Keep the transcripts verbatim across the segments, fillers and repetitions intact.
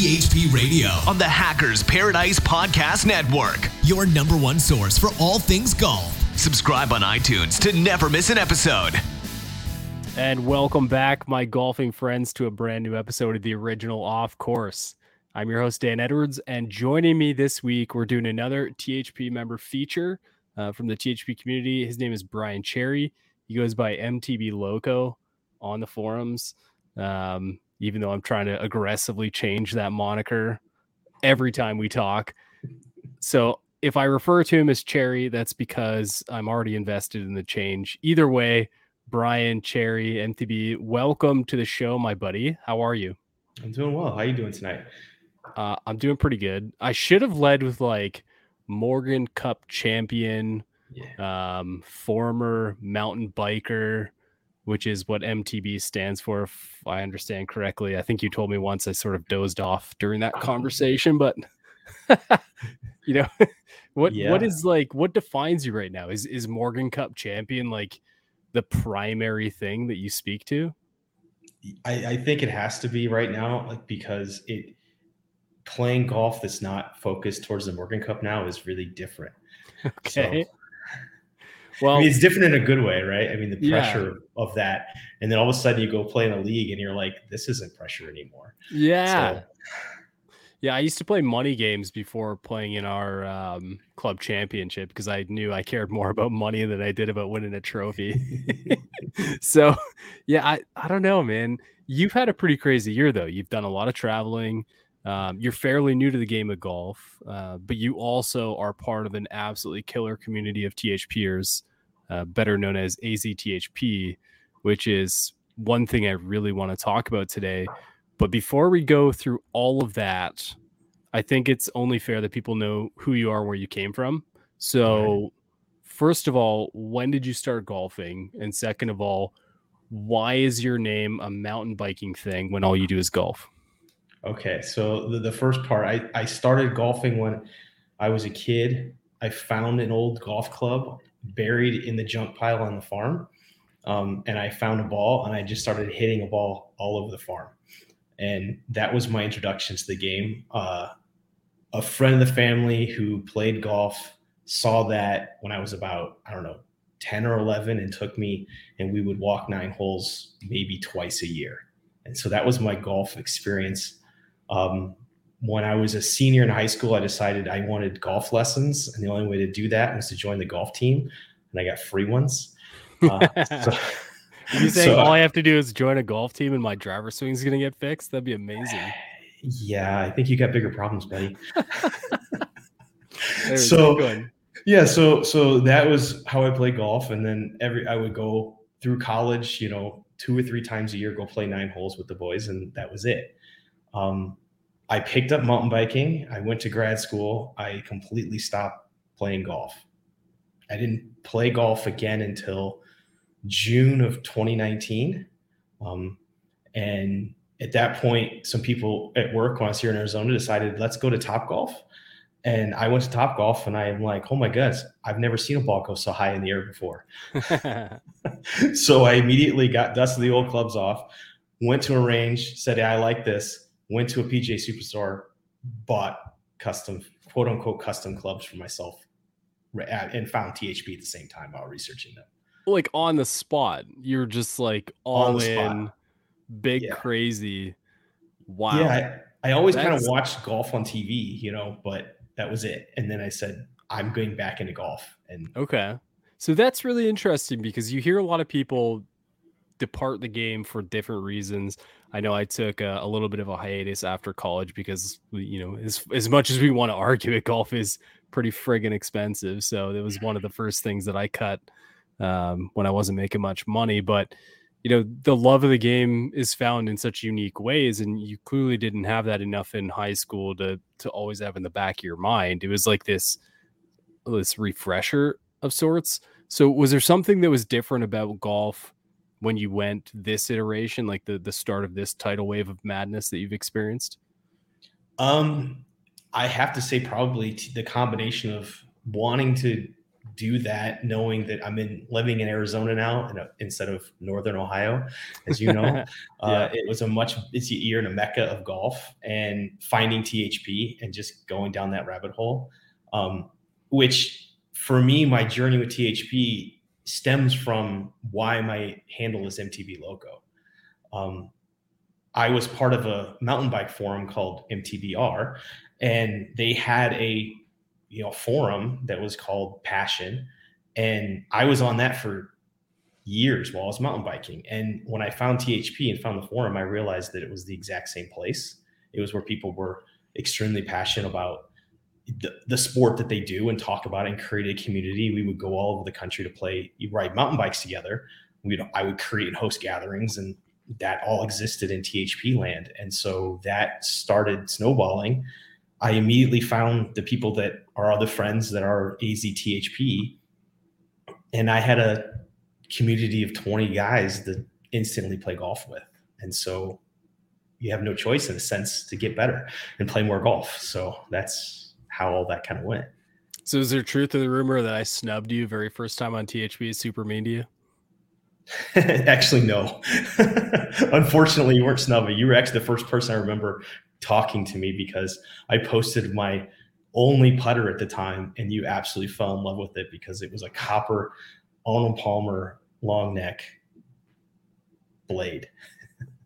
A Z T H P Radio on the Hackers Paradise Podcast Network, your number one source for all things golf. Subscribe on iTunes to never miss an episode. And welcome back, my golfing friends, to a brand new episode of the original Off Course. I'm your host, Dan Edwards, and joining me this week, we're doing another T H P member feature uh, from the T H P community. His name is Brian Cherry. He goes by M T B Loco on the forums. Um, even though I'm trying to aggressively change that moniker every time we talk. So if I refer to him as Cherry, that's because I'm already invested in the change. Either way, Brian Cherry, M T B, welcome to the show, my buddy. How are you? I'm doing well. How are you doing tonight? Uh, I'm doing pretty good. I should have led with like Morgan Cup champion, yeah. um, former mountain biker, which is what M T B stands for, if I understand correctly. I think you told me once I sort of dozed off during that conversation, but you know, what yeah. what is like, what defines you right now? Is is Morgan Cup champion like the primary thing that you speak to? I, I think it has to be right now, like because it playing golf that's not focused towards the Morgan Cup now is really different. Okay. So, well, I mean, it's different in a good way, right? I mean, the pressure yeah. of that. And then all of a sudden you go play in a league and you're like, this isn't pressure anymore. Yeah. So. Yeah. I used to play money games before playing in our um, club championship because I knew I cared more about money than I did about winning a trophy. So, yeah, I, I don't know, man. You've had a pretty crazy year, though. You've done a lot of traveling. Um, you're fairly new to the game of golf, uh, but you also are part of an absolutely killer community of T H Pers. Uh, better known as A Z T H P, which is one thing I really want to talk about today. But before we go through all of that, I think it's only fair that people know who you are, where you came from. So first of all, when did you start golfing? And second of all, why is your name a mountain biking thing when all you do is golf? Okay, so the, the first part, I, I started golfing when I was a kid. I found an old golf club buried in the junk pile on the farm, um, and I found a ball and I just started hitting a ball all over the farm, and that was my introduction to the game. Uh, a friend of the family who played golf saw that when I was about, I don't know, ten or eleven, and took me, and we would walk nine holes maybe twice a year. And so that was my golf experience. Um, When I was a senior in high school, I decided I wanted golf lessons, and the only way to do that was to join the golf team, and I got free ones. Uh, so, you saying so, all I have to do is join a golf team and my driver swing is going to get fixed? That'd be amazing. Yeah, I think you got bigger problems, buddy. so yeah, so so that was how I played golf, and then every I would go through college, you know, two or three times a year, go play nine holes with the boys, and that was it. Um, I picked up mountain biking. I went to grad school. I completely stopped playing golf. I didn't play golf again until June of twenty nineteen. Um, and at that point, some people at work when I was here in Arizona decided, let's go to Topgolf. And I went to Topgolf and I am like, oh my gosh, I've never seen a ball go so high in the air before. So I immediately got dusted the old clubs off, went to a range, said, hey, I like this. Went to a P G A Superstore, bought custom, quote unquote, custom clubs for myself, and found T H P at the same time while researching them. Like on the spot, you're just like all on in, big yeah. crazy. Wow. Yeah, I, I always kind of watched golf on T V, you know, but that was it. And then I said, I'm going back into golf. And okay, so that's really interesting because you hear a lot of people depart the game for different reasons. I know I took a, a little bit of a hiatus after college because, you know, as, as much as we want to argue it, golf is pretty friggin' expensive. So that was one of the first things that I cut um, when I wasn't making much money. But, you know, the love of the game is found in such unique ways. And you clearly didn't have that enough in high school to to always have in the back of your mind. It was like this this refresher of sorts. So was there something that was different about golf when you went this iteration, like the, the start of this tidal wave of madness that you've experienced? Um, I have to say probably the combination of wanting to do that knowing that I'm in living in Arizona now and instead of Northern Ohio, as you know. yeah. uh, it was a much it's a year in a mecca of golf and finding T H P and just going down that rabbit hole, um, which for me, my journey with T H P stems from why my handle is M T B Loco. Um, I was part of a mountain bike forum called M T B R, and they had a you know forum that was called Passion, and I was on that for years while I was mountain biking. And when I found T H P and found the forum, I realized that it was the exact same place. It was where people were extremely passionate about the, the sport that they do and talk about it and create a community. We would go all over the country to play, you ride mountain bikes together. We'd I would create and host gatherings, and that all existed in T H P land. And so that started snowballing. I immediately found the people that are other friends that are A Z T H P. And I had a community of twenty guys that instantly play golf with. And so you have no choice in a sense to get better and play more golf. So that's how all that kind of went. So is there truth to the rumor that I snubbed you very first time on T H P is super mean to you? Actually, no. Unfortunately, you weren't snubbing. You were actually the first person I remember talking to me, because I posted my only putter at the time, and you absolutely fell in love with it because it was a copper Arnold Palmer long neck blade.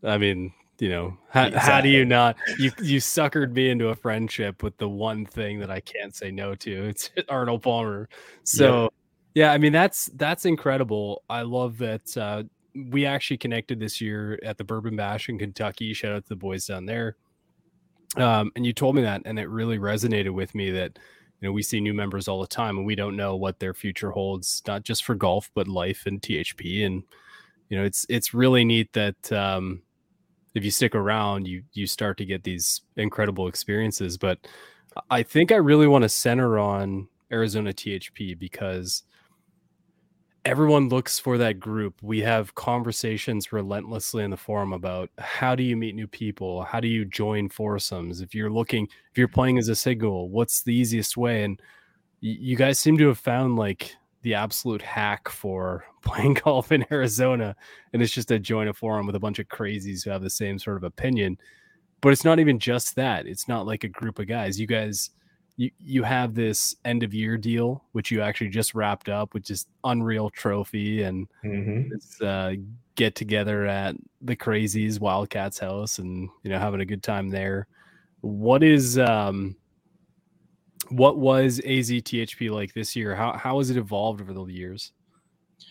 I mean, you know, how, exactly. how do you not? You you suckered me into a friendship with the one thing that I can't say no to. It's Arnold Palmer. So. Yep. Yeah, I mean, that's that's incredible. I love that uh, we actually connected this year at the Bourbon Bash in Kentucky. Shout out to the boys down there. Um, and you told me that, and it really resonated with me that, you know, we see new members all the time, and we don't know what their future holds, not just for golf, but life and T H P. And, you know, it's it's really neat that um, if you stick around, you you start to get these incredible experiences. But I think I really want to center on Arizona T H P, because everyone looks for that group. We have conversations relentlessly in the forum about how do you meet new people? How do you join foursomes? If you're looking, if you're playing as a single, what's the easiest way? And you guys seem to have found like the absolute hack for playing golf in Arizona. And it's just to join a forum with a bunch of crazies who have the same sort of opinion, but it's not even just that. It's not like a group of guys. You guys You you have this end of year deal, which you actually just wrapped up with just Unreal Trophy and mm-hmm. this uh, get together at the Crazies Wildcats house, and you know having a good time there. What is um, what was A Z T H P like this year? How how has it evolved over the years?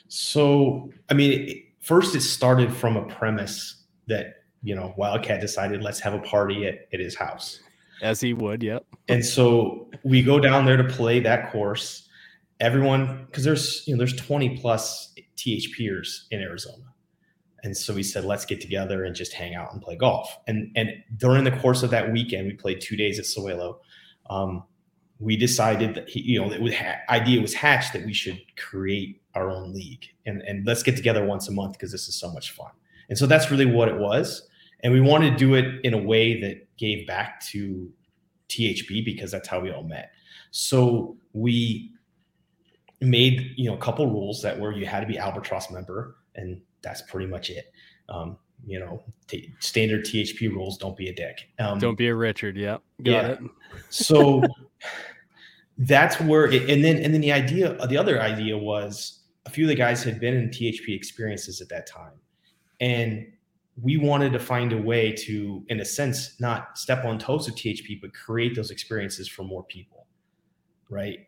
So I mean, first it started from a premise that you know Wildcat decided let's have a party at, at his house. As he would, yep. And so we go down there to play that course. Everyone, because there's you know there's twenty plus THPers in Arizona, and so we said let's get together and just hang out and play golf. And and during the course of that weekend, we played two days at Suelo. Um, we decided that he, you know the ha- idea was hatched that we should create our own league and and let's get together once a month because this is so much fun. And so that's really what it was. And we wanted to do it in a way that gave back to T H P because that's how we all met. So we made, you know, a couple rules that were you had to be Albatross member, and that's pretty much it. Um, you know, t- standard T H P rules. Don't be a dick. Um, don't be a Richard. Yep. Got yeah. it. So that's where it, and then, and then the idea, the other idea was a few of the guys had been in T H P experiences at that time. And we wanted to find a way to, in a sense, not step on toes of T H P, but create those experiences for more people, right?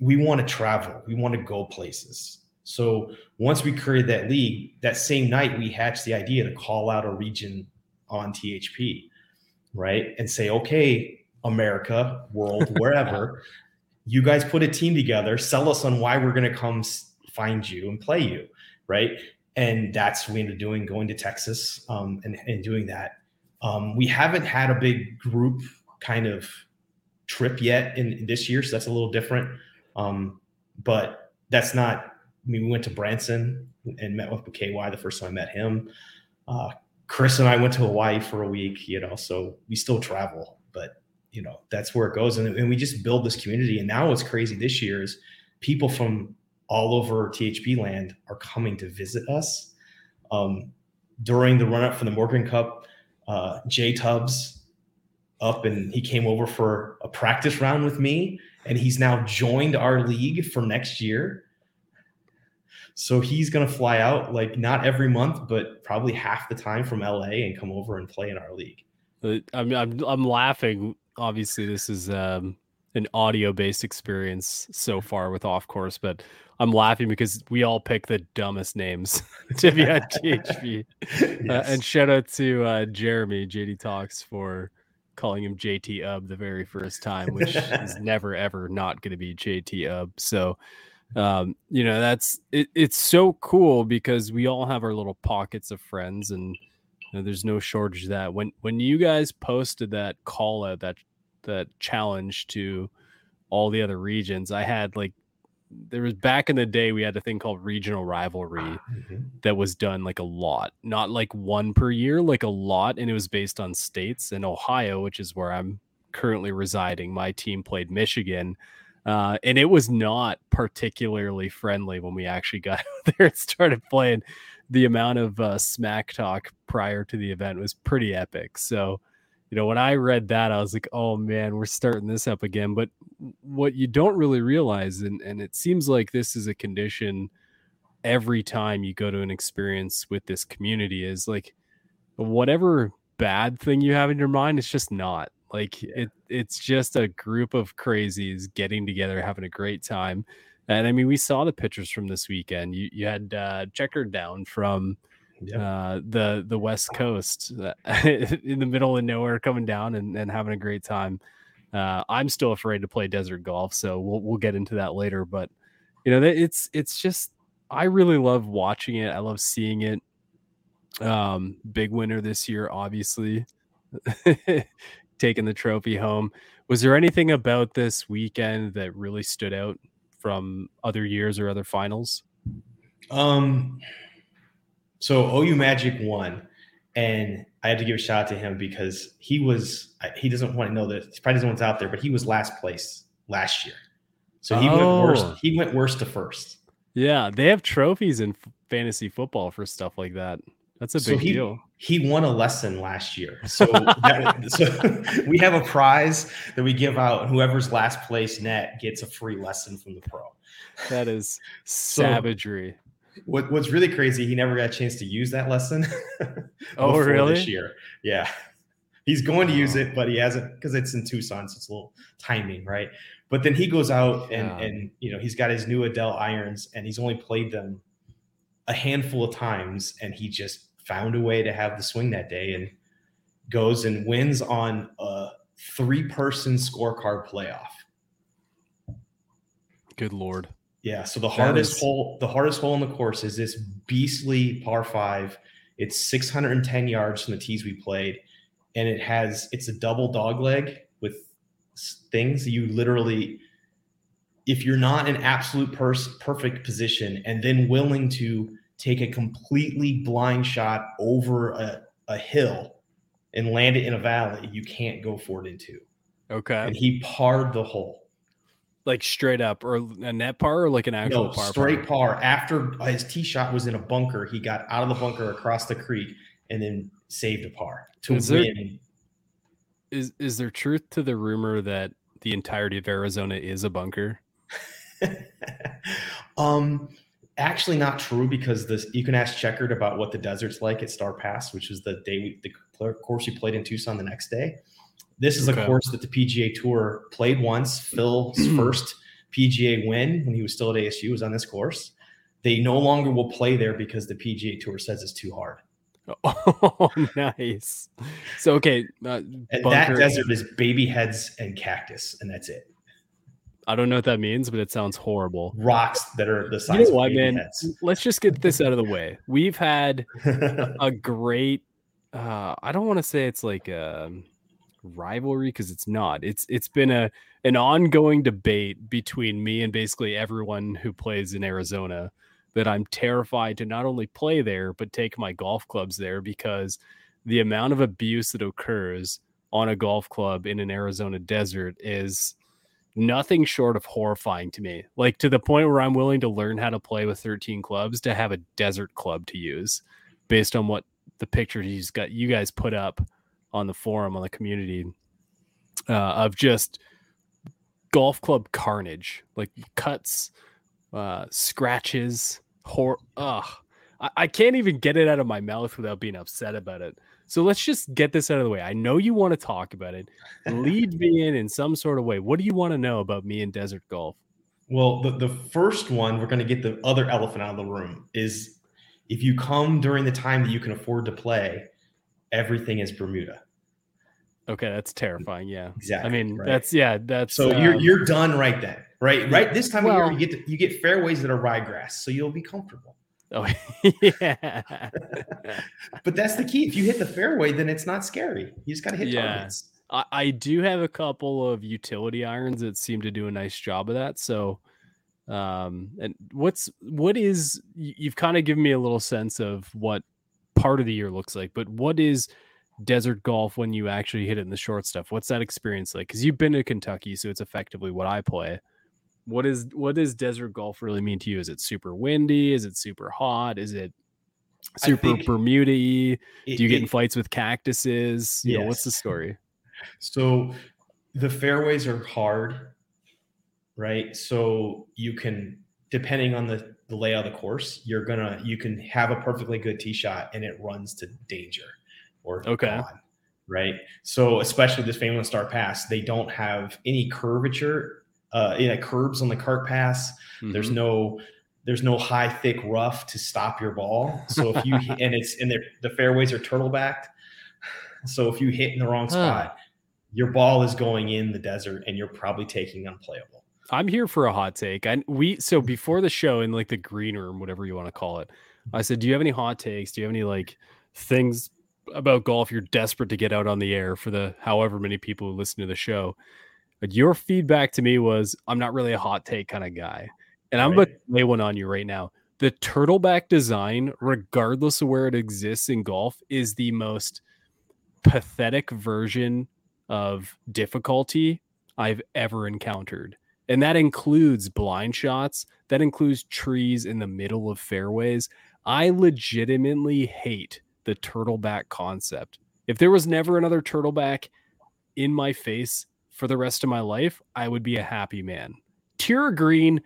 We want to travel. We want to go places. So once we created that league, that same night we hatched the idea to call out a region on T H P, right? And say, okay, America, world, wherever, you guys put a team together, sell us on why we're going to come find you and play you, right? And that's what we ended up doing, going to Texas um, and, and doing that. Um, we haven't had a big group kind of trip yet in, in this year, so that's a little different. Um, but that's not – I mean, we went to Branson and met with K Y the first time I met him. Uh, Chris and I went to Hawaii for a week, you know, so we still travel. But, you know, that's where it goes. And, and we just build this community. And now what's crazy this year is people from all over T H P land are coming to visit us. Um, during the run-up for the Morgan Cup, uh, Jay Tubbs up and he came over for a practice round with me, and he's now joined our league for next year. So he's going to fly out, like, not every month, but probably half the time from L A and come over and play in our league. I'm I'm, I'm laughing. Obviously, this is um, an audio-based experience so far with Off Course, but I'm laughing because we all pick the dumbest names to be on T H P. Yes. Uh, and shout out to uh, Jeremy, J D Talks, for calling him J T Ub the very first time, which is never, ever not going to be J T Ub. So... Um, you know, that's, it, it's so cool because we all have our little pockets of friends, and you know, there's no shortage of that. When, when you guys posted that call out, that, that challenge to all the other regions, I had like, there was back in the day, we had a thing called regional rivalry mm-hmm. that was done like a lot, not like one per year, like a lot. And it was based on states, and Ohio, which is where I'm currently residing, my team played Michigan. Uh, and it was not particularly friendly when we actually got out there and started playing. The amount of uh, smack talk prior to the event was pretty epic. So, you know, when I read that, I was like, oh man, we're starting this up again. But what you don't really realize, and, and it seems like this is a condition every time you go to an experience with this community, is like whatever bad thing you have in your mind, it's just not. Like it, it's just a group of crazies getting together, having a great time. And I mean, we saw the pictures from this weekend. You you had uh, Checkered down from yep. uh, the the West Coast in the middle of nowhere, coming down and, and having a great time. Uh, I'm still afraid to play desert golf, so we'll we'll get into that later. But you know, it's it's just I really love watching it. I love seeing it. Um, big winner this year, obviously. Taking the trophy home. Was there anything about this weekend that really stood out from other years or other finals? Um, so O U Magic won, and I had to give a shout out to him because he was, he doesn't want to know that, he probably doesn't want to out there, but he was last place last year. So he oh. went worst. He went worst to first. Yeah. They have trophies in fantasy football for stuff like that. That's a big so he, deal. He won a lesson last year. So, that, so we have a prize that we give out. Whoever's last place net gets a free lesson from the pro. That is savagery. So what, what's really crazy, he never got a chance to use that lesson. Oh, really? This year. Yeah. He's going to use it, but he hasn't because it's in Tucson. So it's a little timing, right? But then he goes out and, yeah. and you know, he's got his new Adele irons, and he's only played them a handful of times, and he just found a way to have the swing that day, and goes and wins on a three-person scorecard playoff. Good Lord. Yeah. So the that hardest is... hole, the hardest hole in the course is this beastly par five. It's six hundred ten yards from the tees we played. And it has, it's a double dog leg with things. You literally, if you're not in absolute pers- perfect position and then willing to take a completely blind shot over a, a hill and land it in a valley, you can't go for it in two. Okay. And he parred the hole. Like straight up, or a net par, or like an actual no, par? Straight par. par. After his tee shot was in a bunker, he got out of the bunker across the creek and then saved a par to is win. There, is, is there truth to the rumor that the entirety of Arizona is a bunker? um. Actually not true, because this, you can ask Checkered about what the desert's like at Star Pass, which is the day we, the course we played in Tucson the next day. This is okay. a course that the P G A Tour played once. Phil's first P G A win when he was still at A S U was on this course. They no longer will play there because the P G A Tour says it's too hard. Oh, nice. So, okay. Uh, and that desert is baby heads and cactus, and that's it. I don't know what that means, but it sounds horrible. Rocks that are the size you know of what, man? Heads. Let's just get this out of the way. We've had a great, uh, I don't want to say it's like a rivalry, because it's not. It's It's been a an ongoing debate between me and basically everyone who plays in Arizona that I'm terrified to not only play there, but take my golf clubs there, because the amount of abuse that occurs on a golf club in an Arizona desert is... nothing short of horrifying to me, like to the point where I'm willing to learn how to play with thirteen clubs to have a desert club to use based on what the pictures you got, you guys put up on the forum, on the community, uh, of just golf club carnage, like cuts, uh, scratches, hor- ugh. I-, I can't even get it out of my mouth without being upset about it. So let's just get this out of the way. I know you want to talk about it. Lead me in in some sort of way. What do you want to know about me and desert golf? Well, the, the first one, we're going to get the other elephant out of the room, is if you come during the time that you can afford to play, everything is Bermuda. Okay, that's terrifying. Yeah, exactly. I mean, right. that's yeah, that's so um, you're you're done right then, right? Right this time well, of year, you get to, you get fairways that are ryegrass, so you'll be comfortable. Oh yeah, but that's the key. If you hit the fairway, then it's not scary. You just gotta hit yeah. targets. I, I do have a couple of utility irons that seem to do a nice job of that. So, um, and what's what is you've kind of given me a little sense of what part of the year looks like, but what is desert golf when you actually hit it in the short stuff? What's that experience like? Because you've been to Kentucky, so it's effectively what I play. What is what does desert golf really mean to you? Is it super windy? Is it super hot? Is it super Bermuda-y? It, Do you get it, in fights with cactuses? You yes. know, what's the story? So the fairways are hard, right? So you can, depending on the, the layout of the course, you're gonna you can have a perfectly good tee shot and it runs to danger or okay. gone, right? So especially this famous Star Pass, they don't have any curvature. Uh, yeah, curbs on the cart pass. Mm-hmm. There's no, there's no high thick rough to stop your ball. So if you hit, and it's and the fairways are turtle backed. So if you hit in the wrong spot, huh. your ball is going in the desert, and you're probably taking unplayable. I'm here for a hot take. And we so before the show in like the green room, whatever you want to call it, I said, do you have any hot takes? Do you have any like things about golf you're desperate to get out on the air for the however many people who listen to the show? But your feedback to me was, I'm not really a hot take kind of guy. And I'm right. about to lay one on you right now. The turtleback design, regardless of where it exists in golf, is the most pathetic version of difficulty I've ever encountered. And that includes blind shots. That includes trees in the middle of fairways. I legitimately hate the turtleback concept. If there was never another turtleback in my face for the rest of my life, I would be a happy man. Tier green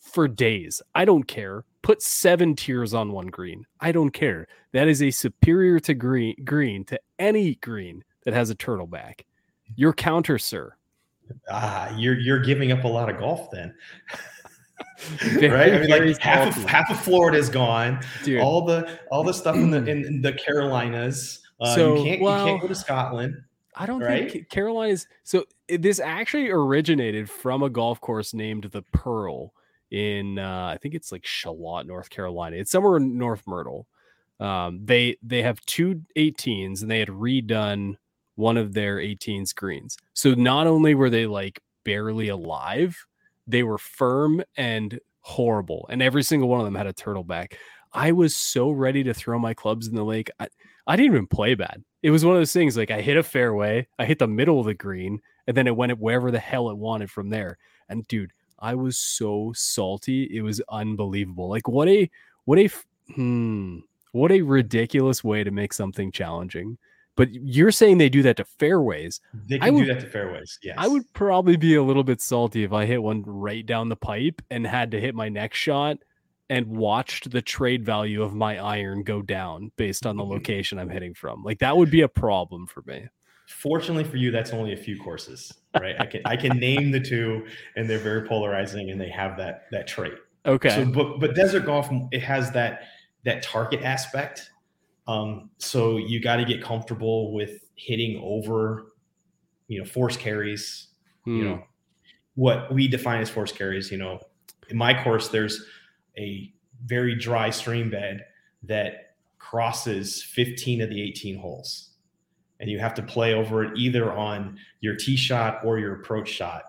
for days. I don't care. Put seven tiers on one green. I don't care. That is a superior to green, green to any green that has a turtle back. Your counter, sir. Ah, you're you're giving up a lot of golf then. Very, right? I mean, like half of, half of Florida is gone. Dude. All the all the stuff in the in the Carolinas. Uh, so, you can't well, you can't go to Scotland. I don't right? think Carolina's so. This actually originated from a golf course named the Pearl in, uh, I think it's like Charlotte, North Carolina. It's somewhere in North Myrtle. Um, they they have two eighteens and they had redone one of their eighteens greens. So not only were they like barely alive, they were firm and horrible. And every single one of them had a turtle back. I was so ready to throw my clubs in the lake. I, I didn't even play bad. It was one of those things like I hit a fairway, I hit the middle of the green, and then it went wherever the hell it wanted from there. And dude, I was so salty. It was unbelievable. Like what a, what a, hmm, what a ridiculous way to make something challenging. But you're saying they do that to fairways. They can would, do that to fairways, yes. I would probably be a little bit salty if I hit one right down the pipe and had to hit my next shot and watched the trade value of my iron go down based on the location I'm hitting from. Like that would be a problem for me. Fortunately for you, that's only a few courses, right? I can I can name the two, and they're very polarizing, and they have that that trait. Okay. So, but but desert golf, it has that that target aspect. Um, so you got to get comfortable with hitting over, you know, force carries. Hmm. You know, what we define as force carries. You know, in my course, there's a very dry stream bed that crosses fifteen of the eighteen holes. And you have to play over it either on your tee shot or your approach shot.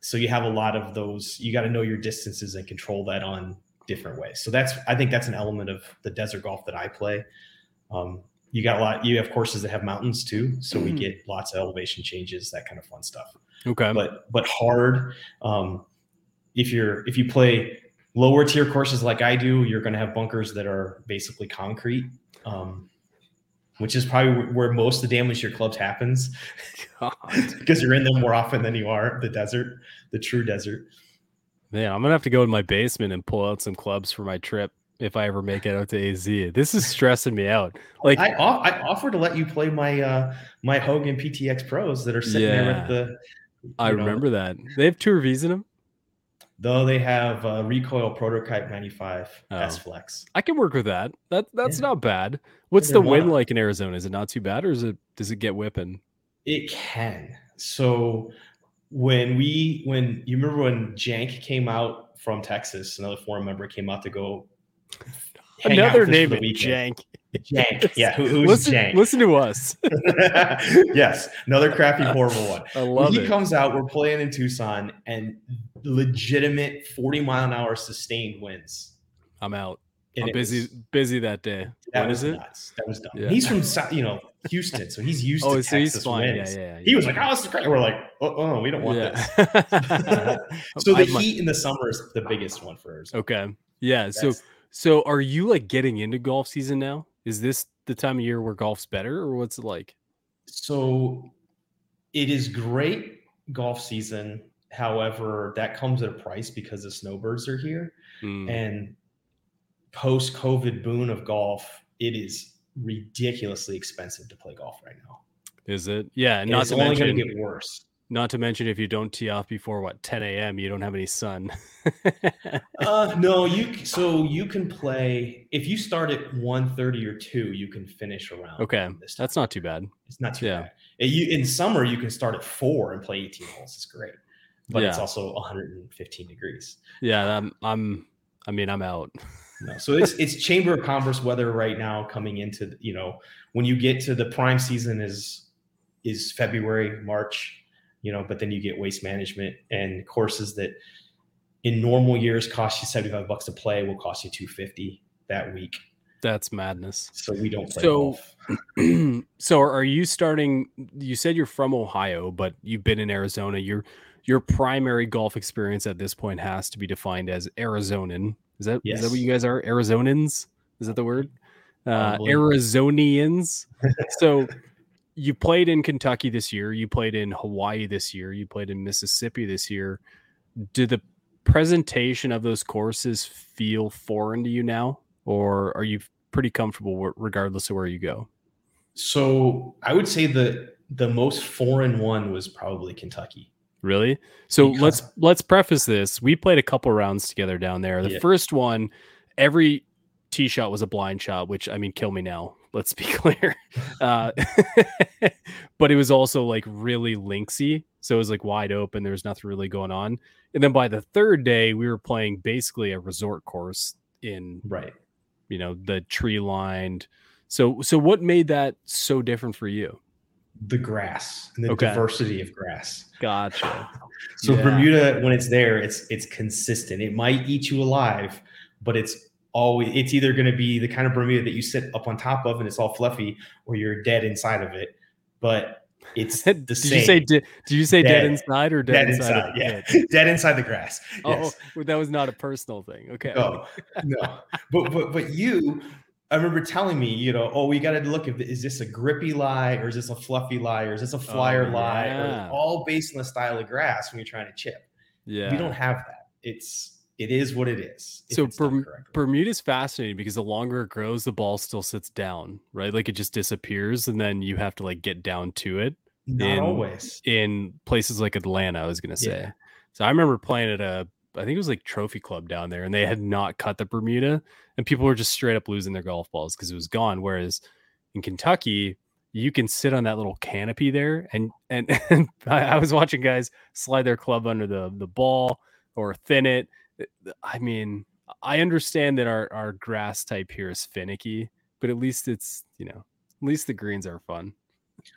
So you have a lot of those, you got to know your distances and control that on different ways. So that's, I think that's an element of the desert golf that I play. Um, you got a lot, you have courses that have mountains too. So mm. we get lots of elevation changes, that kind of fun stuff. Okay. But, but hard, um, if you're, if you play lower tier courses like I do, you're going to have bunkers that are basically concrete, um, which is probably where most of the damage to your clubs happens, because you're in them more often than you are the desert, the true desert. Man, I'm going to have to go in my basement and pull out some clubs for my trip if I ever make it out to A Z. This is stressing me out. Like I, I offer to let you play my uh, my Hogan P T X Pros that are sitting yeah, there at the... I know. Remember that. They have Tour V's in them? Though they have uh, Recoil Prototype ninety-five oh. S-Flex. I can work with that. That That's yeah. not bad. What's the wind like in Arizona? Is it not too bad, or is it does it get whipping? It can. So... When we, when you remember when Jank came out from Texas, another forum member came out to go. Another name, Jank. Jank. Yeah. Who, who's listen, Jank? Listen to us. Yes. Another crappy, horrible one. I love he it. He comes out, we're playing in Tucson, and legitimate forty mile an hour sustained winds. I'm out. I'm busy, was, busy that day. That what was is nuts. It? That was dumb. Yeah. He's from, you know, Houston, so he's used oh, to so Texas winds. Yeah, yeah, yeah. He was like, "Oh, it's crazy." We're like, "Oh, oh we don't want yeah. this." So the I, heat in the summer is the biggest one for us. Okay, yeah. That's, so, so are you like getting into golf season now? Is this the time of year where golf's better, or what's it like? So, it is great golf season. However, that comes at a price because the snowbirds are here, mm. and post-COVID boon of golf, it is ridiculously expensive to play golf right now. Is it? Yeah. Not it's to only mention, gonna get worse. Not to mention if you don't tee off before what ten a.m. you don't have any sun. uh no, you so you can play if you start at one thirty or two, you can finish around. Okay. That's not too bad. It's not too yeah. bad. It, you in summer you can start at four and play eighteen holes. It's great. But yeah. it's also one hundred fifteen degrees. Yeah, I'm I'm I mean I'm out. No, so it's it's Chamber of Commerce weather right now coming into, you know, when you get to the prime season is is February, March, you know, but then you get waste management and courses that in normal years cost you seventy-five bucks to play will cost you two fifty that week. That's madness. So we don't play so, golf. So are you starting, you said you're from Ohio, but you've been in Arizona. Your your primary golf experience at this point has to be defined as Arizonan. Is that yes. is that what you guys are? Arizonans? Is that the word? Uh, Arizonians. So you played in Kentucky this year. You played in Hawaii this year. You played in Mississippi this year. Did the presentation of those courses feel foreign to you now? Or are you pretty comfortable regardless of where you go? So I would say the the most foreign one was probably Kentucky. Really? So because. let's let's preface this. We played a couple rounds together down there. The yeah. first one, every tee shot was a blind shot, which, I mean, kill me now. Let's be clear. Uh, but it was also like really linksy. So it was like wide open. There was nothing really going on. And then by the third day, we were playing basically a resort course in, right. you know, the tree lined. So, so what made that so different for you? The grass and the okay. diversity of grass. Gotcha. So yeah. Bermuda, when it's there, it's it's consistent. It might eat you alive, but it's always it's either going to be the kind of Bermuda that you sit up on top of and it's all fluffy, or you're dead inside of it. But it's the did same. You say de- did you say dead, dead inside or dead, dead inside? inside of yeah, it? Dead inside the grass. Yes. Oh, well, that was not a personal thing. Okay. Oh no, but but but you. I remember telling me, you know, oh, we got to look at, is this a grippy lie or is this a fluffy lie or is this a flyer oh, yeah. lie? Or all based on the style of grass when you're trying to chip. Yeah. We don't have that. It's, it is what it is. So Berm- Bermuda's fascinating because the longer it grows, the ball still sits down, right? Like it just disappears and then you have to like get down to it. Not in, always. In places like Atlanta, I was going to say. Yeah. So I remember playing at a, I think it was like Trophy Club down there and they had not cut the Bermuda and people were just straight up losing their golf balls because it was gone. Whereas in Kentucky, you can sit on that little canopy there. And, and, and I was watching guys slide their club under the, the ball or thin it. I mean, I understand that our, our grass type here is finicky, but at least it's, you know, at least the greens are fun.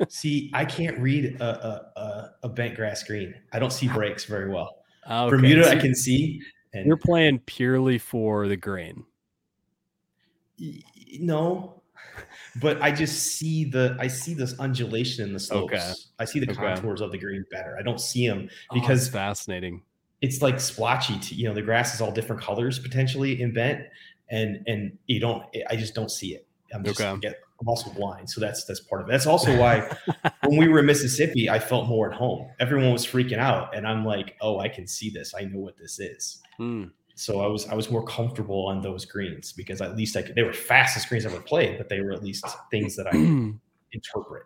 See, I can't read a, a, a bent grass green. I don't see breaks very well. Oh, okay. Bermuda, so I can see. And you're playing purely for the grain. No, but I just see the, I see this undulation in the slopes. Okay. I see the okay. contours of the green better. I don't see them because oh, fascinating. It's like splotchy. To, you know, the grass is all different colors potentially in bent, and and you don't. I just don't see it. I'm just okay. get, I'm also blind, so that's that's part of it. That's also why when we were in Mississippi, I felt more at home. Everyone was freaking out, and I'm like, oh, I can see this. I know what this is. Hmm. So I was I was more comfortable on those greens because at least I could. They were fastest greens I've ever played, but they were at least things that I could interpret.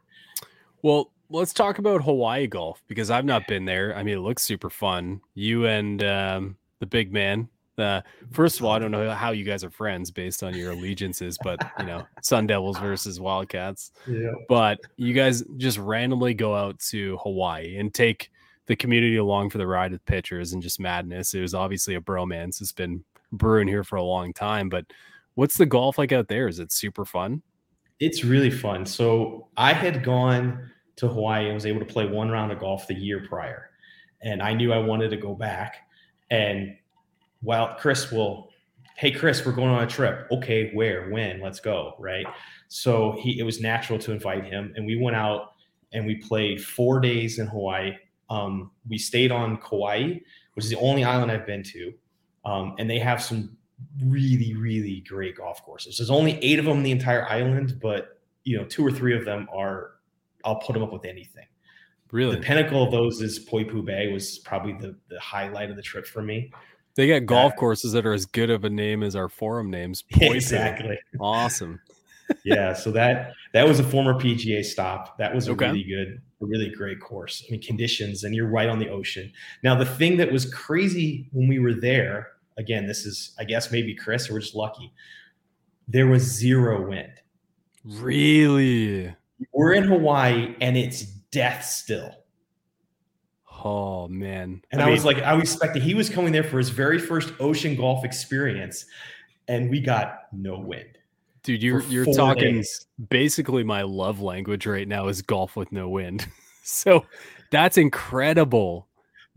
Well, let's talk about Hawaii golf because I've not been there. I mean, it looks super fun. You and um, the big man. Uh, first of all, I don't know how you guys are friends based on your allegiances, but you know, Sun Devils versus Wildcats. Yeah. But you guys just randomly go out to Hawaii and take the community along for the ride with pictures and just madness. It was obviously a bromance. It's been brewing here for a long time, but what's the golf like out there? Is it super fun? It's really fun. So I had gone to Hawaii and was able to play one round of golf the year prior. And I knew I wanted to go back. And well, Chris will, hey, Chris, we're going on a trip. Okay. Where, when, let's go. Right. So he, it was natural to invite him. And we went out and we played four days in Hawaii. Um, we stayed on Kauai, which is the only island I've been to. Um, and they have some really, really great golf courses. There's only eight of them on the entire island, but you know, two or three of them are, I'll put them up with anything. Really? The pinnacle of those is Poipu Bay was probably the, the highlight of the trip for me. They got golf uh, courses that are as good of a name as our forum names. Poipu. Exactly. Awesome. Yeah. So that, that was a former P G A stop. That was a okay. really good, a really great course. I mean, conditions, and you're right on the ocean. Now, the thing that was crazy when we were there, again, this is, I guess, maybe Chris, or we're just lucky. There was zero wind. Really? We're in Hawaii and it's death still. Oh, man. And I, I mean, was like, I was expecting he was coming there for his very first ocean golf experience, and we got no wind. Dude, you're you're talking days. Basically my love language right now is golf with no wind. So that's incredible.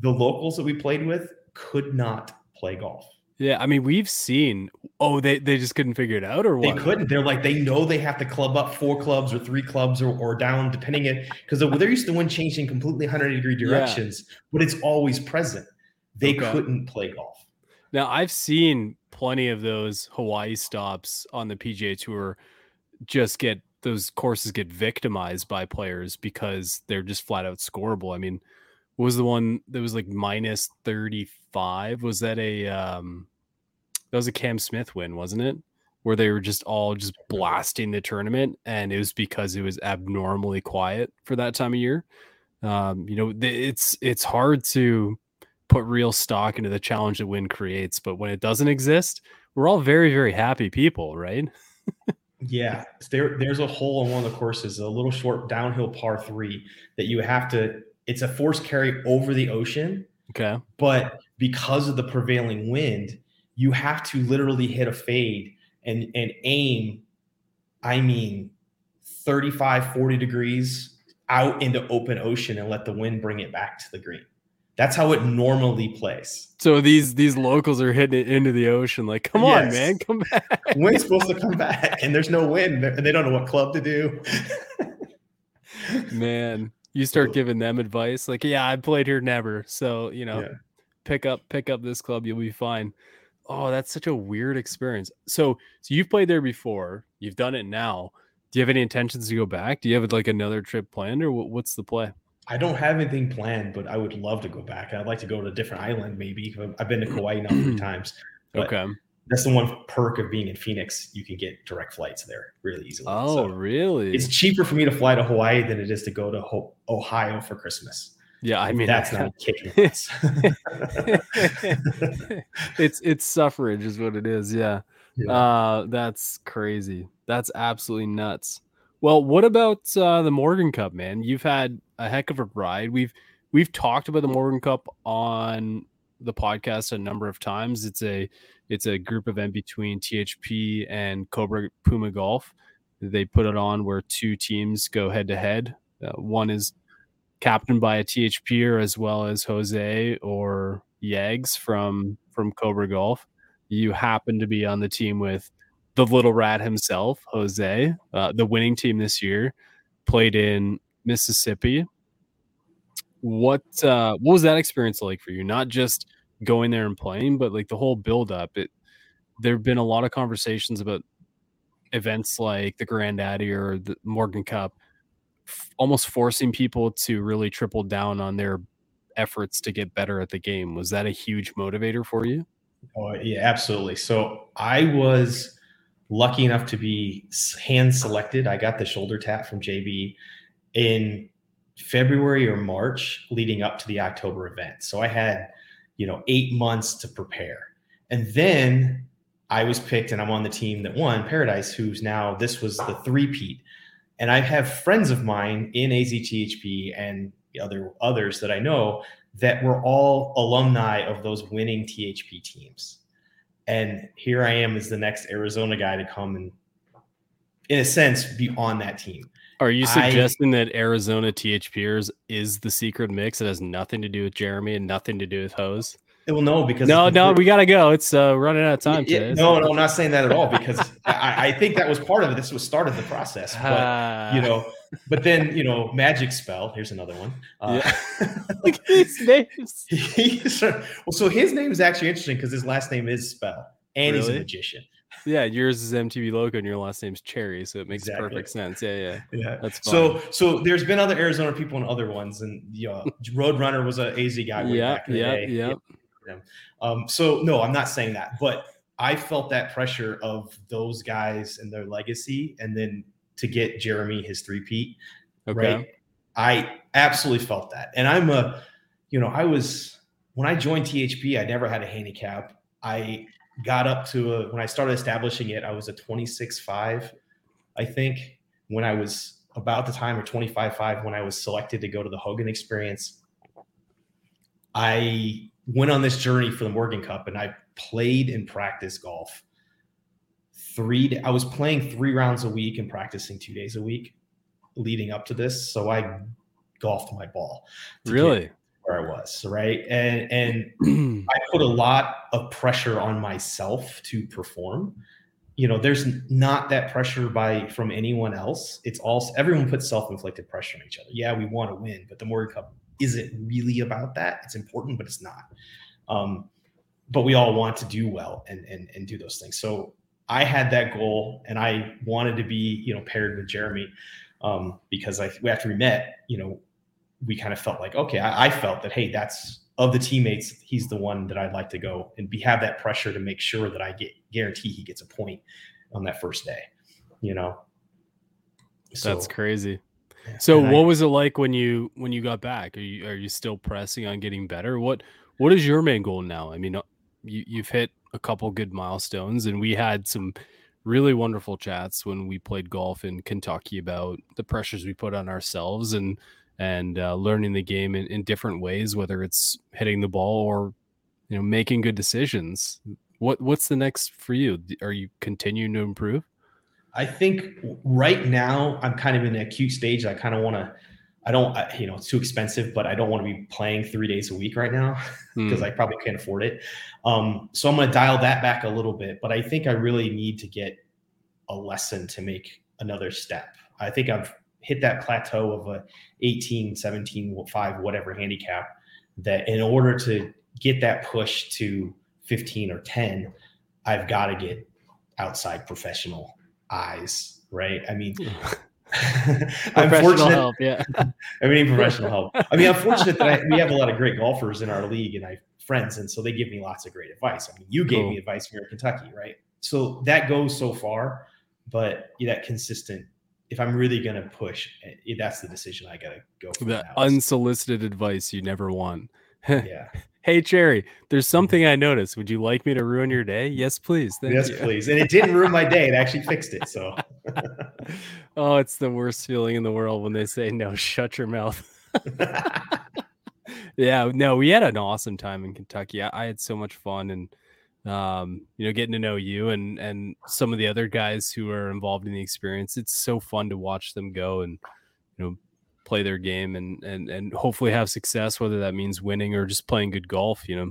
The locals that we played with could not play golf. Yeah, I mean, we've seen, oh, they, they just couldn't figure it out or what? They couldn't. They're like, they know they have to club up four clubs or three clubs or, or down, depending it, because they're used to wind changing completely one hundred degree directions, yeah. but it's always present. They okay. couldn't play golf. Now, I've seen plenty of those Hawaii stops on the P G A Tour just get, those courses get victimized by players because they're just flat out scoreable. I mean, was the one that was like minus thirty-five. Was that a, um, that was a Cam Smith win, wasn't it? Where they were just all just blasting the tournament. And it was because it was abnormally quiet for that time of year. Um, you know, it's, it's hard to put real stock into the challenge that wind creates, but when it doesn't exist, we're all very, very happy people, right? Yeah. There, there's a hole in one of the courses, a little short downhill par three that you have to, it's a forced carry over the ocean. Okay. But because of the prevailing wind, you have to literally hit a fade and, and aim, I mean, thirty-five, forty degrees out into open ocean and let the wind bring it back to the green. That's how it normally plays. So these these locals are hitting it into the ocean. Like, come yes. on, man, come back. Wind's supposed to come back, and there's no wind, and they don't know what club to do. Man. You start giving them advice like, yeah, I played here never. So, you know, yeah. pick up, pick up this club. You'll be fine. Oh, that's such a weird experience. So, so you've played there before. You've done it now. Do you have any intentions to go back? Do you have like another trip planned or what, what's the play? I don't have anything planned, but I would love to go back. I'd like to go to a different island maybe. I've been to Kauai now three times. Okay. That's the one perk of being in Phoenix. You can get direct flights there really easily. Oh, so really? It's cheaper for me to fly to Hawaii than it is to go to Ho- Ohio for Christmas. Yeah, I mean that's not kicking ass. It's it's suffrage is what it is. Yeah, yeah. Uh, that's crazy. That's absolutely nuts. Well, what about uh, the Morgan Cup, man? You've had a heck of a ride. We've we've talked about the Morgan Cup on the podcast a number of times. It's a It's a group event between T H P and Cobra Puma Golf. They put it on where two teams go head to head. One is captained by a THPer as well as Jose or Yeggs from, from Cobra Golf. You happen to be on the team with the little rat himself, Jose, uh, the winning team this year, played in Mississippi. What uh, what was that experience like for you? Not just going there and playing, but like the whole buildup. It there have been a lot of conversations about events like the Granddaddy or the Morgan Cup, f- almost forcing people to really triple down on their efforts to get better at the game. Was that a huge motivator for you? Oh, yeah, absolutely. So I was lucky enough to be hand selected. I got the shoulder tap from J B in February or March leading up to the October event. So I had, you know, eight months to prepare. And then I was picked and I'm on the team that won Paradise, who's now, this was the three-peat. And I have friends of mine in A Z T H P and other others that I know that were all alumni of those winning T H P teams. And here I am as the next Arizona guy to come and, in a sense, be on that team. Are you suggesting I, that Arizona T H Pers is the secret mix? It has nothing to do with Jeremy and nothing to do with Hose? Well, no, because... No, no, we got to go. It's uh, running out of time it, today. It, no, no, I'm not saying that at all because I, I think that was part of it. This was started the process. But, uh, you know, but then, you know, magic spell. Here's another one. Uh, yeah. Look at his names. He, well, so his name is actually interesting because his last name is Spell, and really? He's a magician. Yeah, yours is M T B Loco and your last name's Cherry, so it makes exactly. perfect sense. Yeah, yeah, yeah. That's fun. So, so there's been other Arizona people and other ones, and you know, Roadrunner was a A Z guy. Way yeah, back in yeah, the day. yeah. Um, so no, I'm not saying that, but I felt that pressure of those guys and their legacy, and then to get Jeremy his three-peat. Okay. Right, I absolutely felt that, and I'm a, you know, I was when I joined T H P, I never had a handicap. I got up to a, when I started establishing it, I was a twenty-six five, I think, when I was about the time, or twenty-five five when I was selected to go to the Hogan experience. I went on this journey for the Morgan Cup and I played and practiced golf. Three, I was playing three rounds a week and practicing two days a week leading up to this. So I golfed my ball. Really? Where I was, right? And and I put a lot of pressure on myself to perform. You know, there's not that pressure by from anyone else. It's also everyone puts self-inflicted pressure on each other. Yeah, we want to win, but the Morgan Cup isn't really about that. It's important, but it's not. Um, but we all want to do well and and and do those things. So I had that goal, and I wanted to be, you know, paired with Jeremy um, because I after we met, you know. We kind of felt like, okay, I, I felt that, hey, that's of the teammates, he's the one that I'd like to go and be, have that pressure to make sure that I get guarantee he gets a point on that first day, you know? So, that's crazy. So what I, was it like when you, when you got back? Are you, are you still pressing on getting better? What, what is your main goal now? I mean, you, you've hit a couple good milestones, and we had some really wonderful chats when we played golf in Kentucky about the pressures we put on ourselves and, and uh, learning the game in, in different ways, whether it's hitting the ball or, you know, making good decisions. What What's the next for you? Are you continuing to improve? I think right now I'm kind of in an acute stage. I kind of want to, I don't, I, you know, it's too expensive, but I don't want to be playing three days a week right now because mm. I probably can't afford it. Um, so I'm going to dial that back a little bit, but I think I really need to get a lesson to make another step. I think I've hit that plateau of a eighteen, seventeen, five, whatever handicap, that in order to get that push to fifteen or ten, I've got to get outside professional eyes, right? I mean, I'm fortunate. Help, yeah. I mean, professional help. I mean, I'm fortunate that I, we have a lot of great golfers in our league and I have friends, and so they give me lots of great advice. I mean, you gave cool. me advice here in Kentucky, right? So that goes so far, but yeah, that consistent. If I'm really going to push, that's the decision I got to go for. The unsolicited advice you never want. Yeah. Hey, Cherry, there's something I noticed. Would you like me to ruin your day? Yes, please. Thank yes, you. please. And it didn't ruin my day. It actually fixed it. So, oh, it's the worst feeling in the world when they say, no, shut your mouth. Yeah, no, we had an awesome time in Kentucky. I, I had so much fun and, um you know, getting to know you and and some of the other guys who are involved in the experience. It's so fun to watch them go and, you know, play their game and and and hopefully have success, whether that means winning or just playing good golf. You know,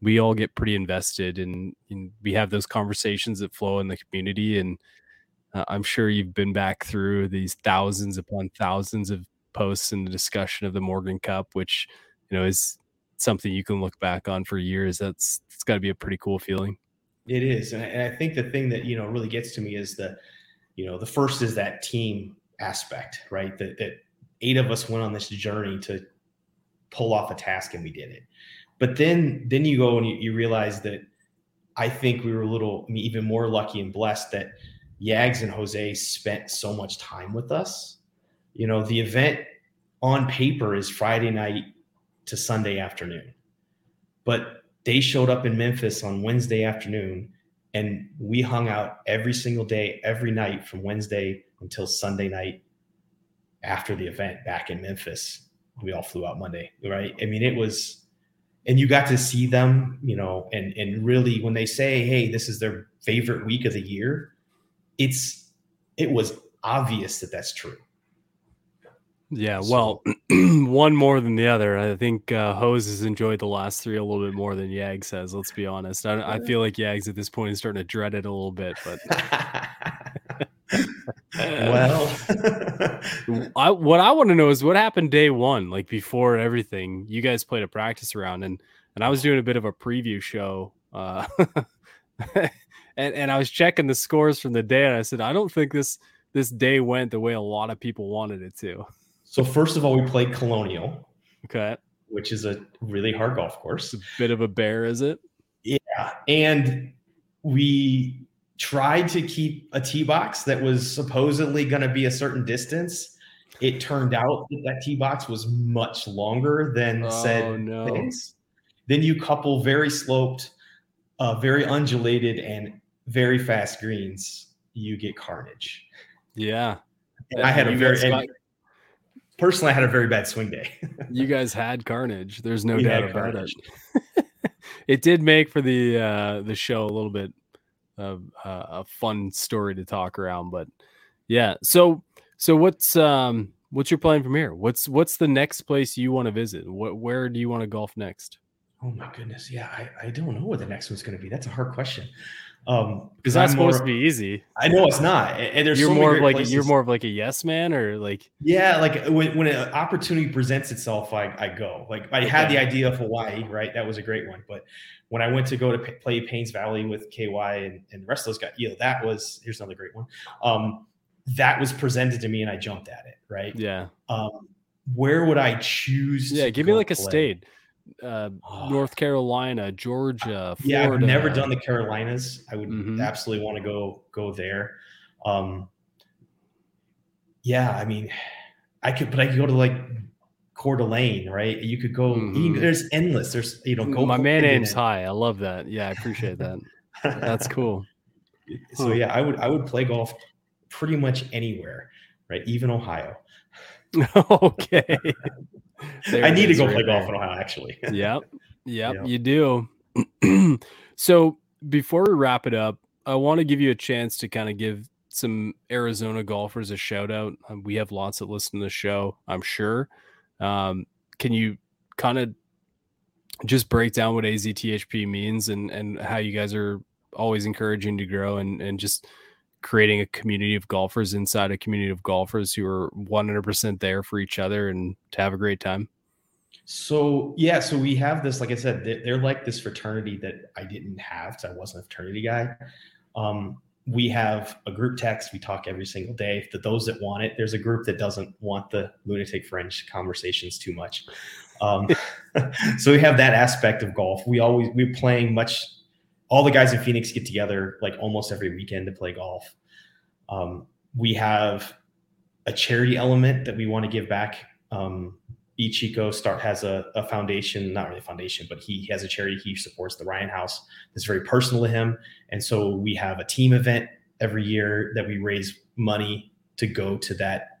we all get pretty invested, and, and we have those conversations that flow in the community. And uh, I'm sure you've been back through these thousands upon thousands of posts and the discussion of the Morgan Cup, which, you know, is something you can look back on for years. That's, it's got to be a pretty cool feeling. It is. And I, and I think the thing that, you know, really gets to me is the, you know, the first is that team aspect, right? That, that eight of us went on this journey to pull off a task, and we did it. But then, then you go and you, you realize that I think we were a little, I mean, even more lucky and blessed that Yeggs and Jose spent so much time with us. You know, the event on paper is Friday night to Sunday afternoon, but they showed up in Memphis on Wednesday afternoon, and we hung out every single day, every night from Wednesday until Sunday night after the event back in Memphis. We all flew out Monday, right? I mean, it was, and you got to see them, you know, and and really when they say, hey, this is their favorite week of the year, it's, it was obvious that that's true. Yeah, well, one more than the other. I think uh, Hose has enjoyed the last three a little bit more than Yeggs has, let's be honest. I, I feel like Yeggs at this point is starting to dread it a little bit. But well, I, what I want to know is what happened day one, like before everything. You guys played a practice round, and and I was doing a bit of a preview show, uh, and and I was checking the scores from the day, and I said, I don't think this this day went the way a lot of people wanted it to. So first of all, we played Colonial, okay, which is a really hard golf course. It's a bit of a bear, is it? Yeah, and we tried to keep a tee box that was supposedly going to be a certain distance. It turned out that that tee box was much longer than oh, said no. things. Then you couple very sloped, uh, very undulated, and very fast greens, you get carnage. Yeah, and I had a very. Personally, I had a very bad swing day. You guys had carnage. There's no we doubt about it. It did make for the uh, the show a little bit of uh, a fun story to talk around, but yeah. So so what's um what's your plan from here? What's what's the next place you want to visit? What where do you want to golf next? Oh my goodness, yeah, I, I don't know what the next one's going to be. That's a hard question. Um, because that's supposed more, to be easy. I know it's not. And there's you're so more of like places. You're more of like a yes man, or like yeah, like when, when an opportunity presents itself, I I go. Like I had the idea of Hawaii, right? That was a great one. But when I went to go to p- play Paynes Valley with K Y and, and the rest of those guys, you know, that was here's another great one. Um, that was presented to me, and I jumped at it, right? Yeah. Um, where would I choose? Yeah, to give me like a play? state. Uh, oh. North Carolina, Georgia, Florida. Yeah, I've never done the Carolinas. I would mm-hmm. absolutely want to go go there. Um, yeah, I mean, I could, but I could go to like Coeur d'Alene, right? You could go. Mm-hmm. You, there's endless. There's you know. Go My man aims high. I love that. Yeah, I appreciate that. That's cool. So huh. yeah, I would I would play golf pretty much anywhere, right? Even Ohio. Okay. There I need to go right play there. golf in Ohio, actually. Yep. Yep. Yep. You do. So before we wrap it up, I want to give you a chance to kind of give some Arizona golfers a shout out. Um, we have lots that listen to the show, I'm sure. Um, can you kind of just break down what A Z T H P means and, and how you guys are always encouraging to grow and, and just creating a community of golfers inside a community of golfers who are one hundred percent there for each other and to have a great time? So, yeah, so we have this, like I said, they're like this fraternity that I didn't have because I wasn't a fraternity guy. Um, we have a group text. We talk every single day. For those that want it, there's a group that doesn't want the lunatic fringe conversations too much. Um, so we have that aspect of golf. We always, we're playing much All the guys in Phoenix get together like almost every weekend to play golf. Um, we have a charity element that we want to give back. Um, Ichiko Start has a, a foundation, not really a foundation, but he has a charity. He supports the Ryan House. It's very personal to him. And so we have a team event every year that we raise money to go to that.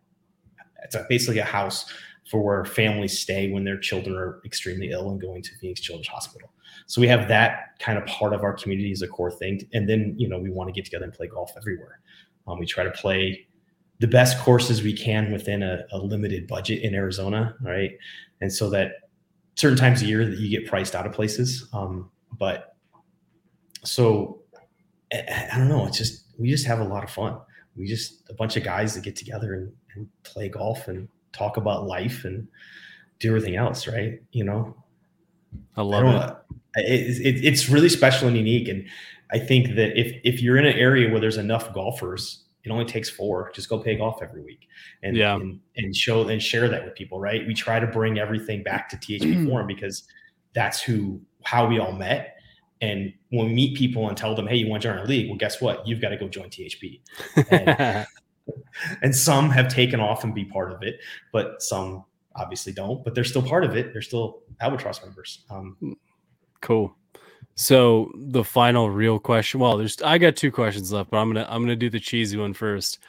It's a, basically a house for where families stay when their children are extremely ill and going to Phoenix Children's Hospital. So we have that kind of part of our community as a core thing. And then, you know, we want to get together and play golf everywhere. Um, we try to play the best courses we can within a, a limited budget in Arizona, right? And so that certain times a year that you get priced out of places. Um, But so I, I don't know. It's just, we just have a lot of fun. We just, a bunch of guys that get together and, and play golf and talk about life and do everything else. Right. You know, I love I it. It, it. It's really special and unique. And I think that if, if you're in an area where there's enough golfers, it only takes four, just go play golf every week and, yeah. and, and show and share that with people. Right. We try to bring everything back to T H P Forum because that's who, how we all met. And when we meet people and tell them, hey, you want to join our league? Well, guess what? You've got to go join T H P. And, and some have taken off and be part of it, but some obviously don't, but they're still part of it. They're still Albatross members. Um, cool. So the final real question, well, there's, I got two questions left, but I'm going to, I'm going to do the cheesy one first.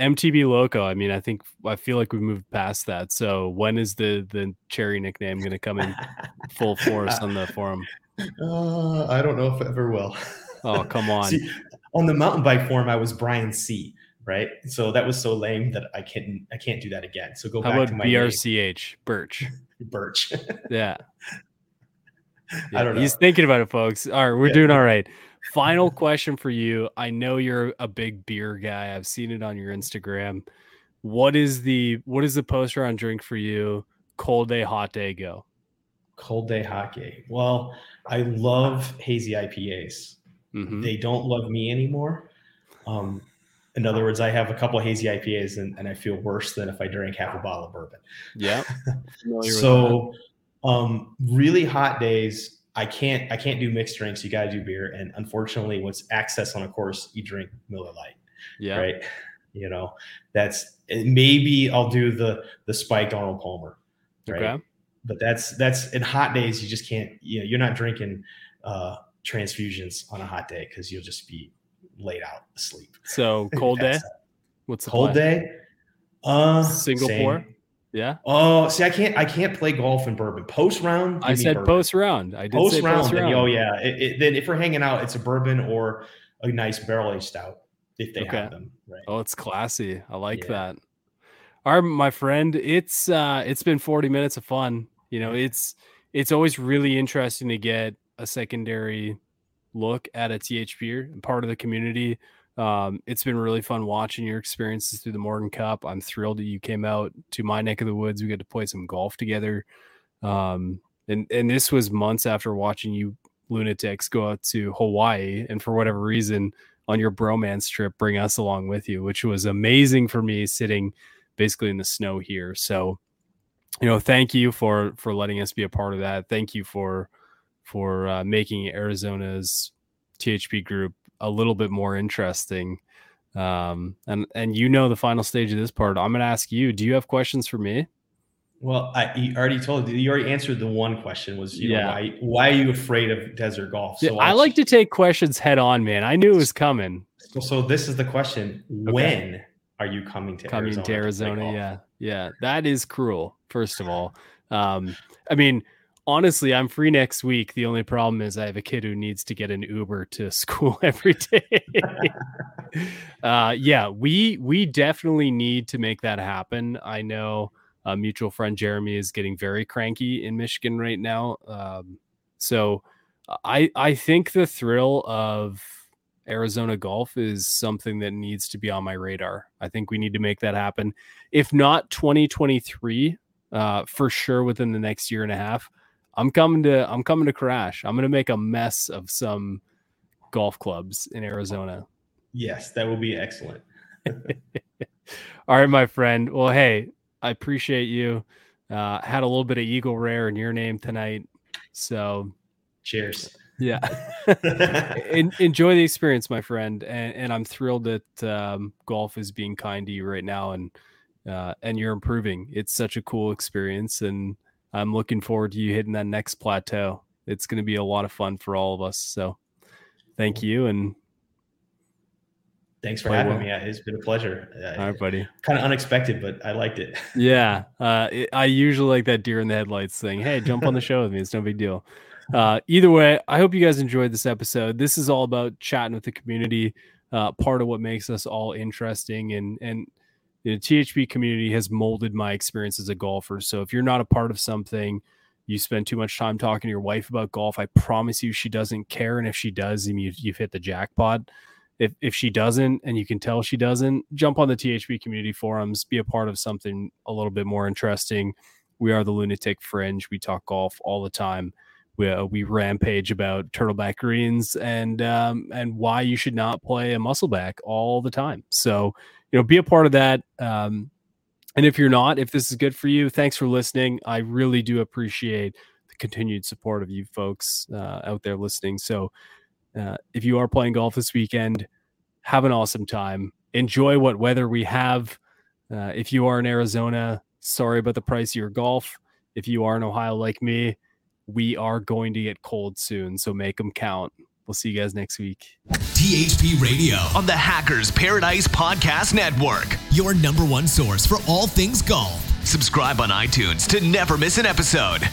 M T B Loco. I mean, I think, I feel like we moved past that. So when is the, the Cherry nickname going to come in full force on the forum? Uh, I don't know if it ever will. Oh, come on. See, on the mountain bike forum, I was Brian C. Right. So that was so lame that I can't, I can't do that again. So go How back to my B R C H name. Birch. Birch. Yeah. Yeah, I don't know. He's thinking about it, folks. All right, we're yeah. doing all right. Final question for you. I know you're a big beer guy. I've seen it on your Instagram. What is the what is the post round drink for you? Cold day, hot day, go. Cold day, hot day. Well, I love hazy I P As. Mm-hmm. They don't love me anymore. Um, in other words, I have a couple of hazy I P As, and, and I feel worse than if I drank half a bottle of bourbon. Yeah. So. Um, really hot days. I can't, I can't do mixed drinks. You got to do beer. And unfortunately what's access on a course, you drink Miller Lite. Yeah. Right. You know, that's, maybe I'll do the, the spiked Arnold Palmer. Right. Okay. But that's, that's in hot days. You just can't, you know, you're not drinking, uh, transfusions on a hot day. Cause you'll just be laid out asleep. So cold day, what's the cold plan? Day? Uh, single same. Pour. Yeah. Oh, see, I can't. I can't play golf and bourbon. Post round. I said bourbon. Post round. I did post say round, post round. Then, oh yeah. It, it, then if we're hanging out, it's a bourbon or a nice barrel aged stout if they okay. have them. Right. Oh, it's classy. I like yeah. that. All right, my friend. It's uh, it's been forty minutes of fun. You know, it's it's always really interesting to get a secondary look at a T H P and part of the community. Um, it's been really fun watching your experiences through the Morgan Cup. I'm thrilled that you came out to my neck of the woods. We got to play some golf together. Um, and, and this was months after watching you lunatics go out to Hawaii and for whatever reason on your bromance trip, bring us along with you, which was amazing for me sitting basically in the snow here. So, you know, thank you for, for letting us be a part of that. Thank you for, for, uh, making Arizona's T H P group a little bit more interesting. Um, and, and you know, the final stage of this part, I'm going to ask you, do you have questions for me? Well, I you already told you, you already answered the one question was, you yeah. know, why, why are you afraid of desert golf? So yeah, I, I like to take questions head on, man. I knew it was coming. So, so this is the question. Okay. When are you coming to coming Arizona? To Arizona to yeah. Yeah. That is cruel. First of all. Um, I mean, honestly, I'm free next week. The only problem is I have a kid who needs to get an Uber to school every day. uh, yeah, we we definitely need to make that happen. I know a mutual friend, Jeremy, is getting very cranky in Michigan right now. Um, so I I think the thrill of Arizona golf is something that needs to be on my radar. I think we need to make that happen. If not twenty twenty-three, uh, for sure within the next year and a half. I'm coming to, I'm coming to crash. I'm going to make a mess of some golf clubs in Arizona. Yes, that will be excellent. All right, my friend. Well, hey, I appreciate you. Uh, had a little bit of Eagle Rare in your name tonight. So cheers. Yeah. en- enjoy the experience, my friend. And, and I'm thrilled that um, golf is being kind to you right now. And, uh, and you're improving. It's such a cool experience. And I'm looking forward to you hitting that next plateau. It's going to be a lot of fun for all of us. So thank you. And thanks for having well. me. It's been a pleasure. All right, buddy. Kind of unexpected, but I liked it. Yeah. Uh, it, I usually like that deer in the headlights thing. Hey, jump on the show with me. It's no big deal. Uh, either way, I hope you guys enjoyed this episode. This is all about chatting with the community. Uh, part of what makes us all interesting and, and, the T H P community has molded my experience as a golfer. So if you're not a part of something, You spend too much time talking to your wife about golf. I promise you she doesn't care. And if she does, then you, you've hit the jackpot. If if she doesn't, and you can tell she doesn't, jump on the T H P community forums, be a part of something a little bit more interesting. We are the Lunatic Fringe. We talk golf all the time. We, uh, we rampage about turtleback greens and um, and why you should not play a muscleback all the time. So, you know, be a part of that. Um, and if you're not, if this is good for you, thanks for listening. I really do appreciate the continued support of you folks uh, out there listening. So uh, if you are playing golf this weekend, have an awesome time. Enjoy what weather we have. Uh, if you are in Arizona, sorry about the price of your golf. If you are in Ohio like me, we are going to get cold soon, so make them count. We'll see you guys next week. T H P Radio on the Hackers Paradise Podcast Network, your number one source for all things golf. Subscribe on iTunes to never miss an episode.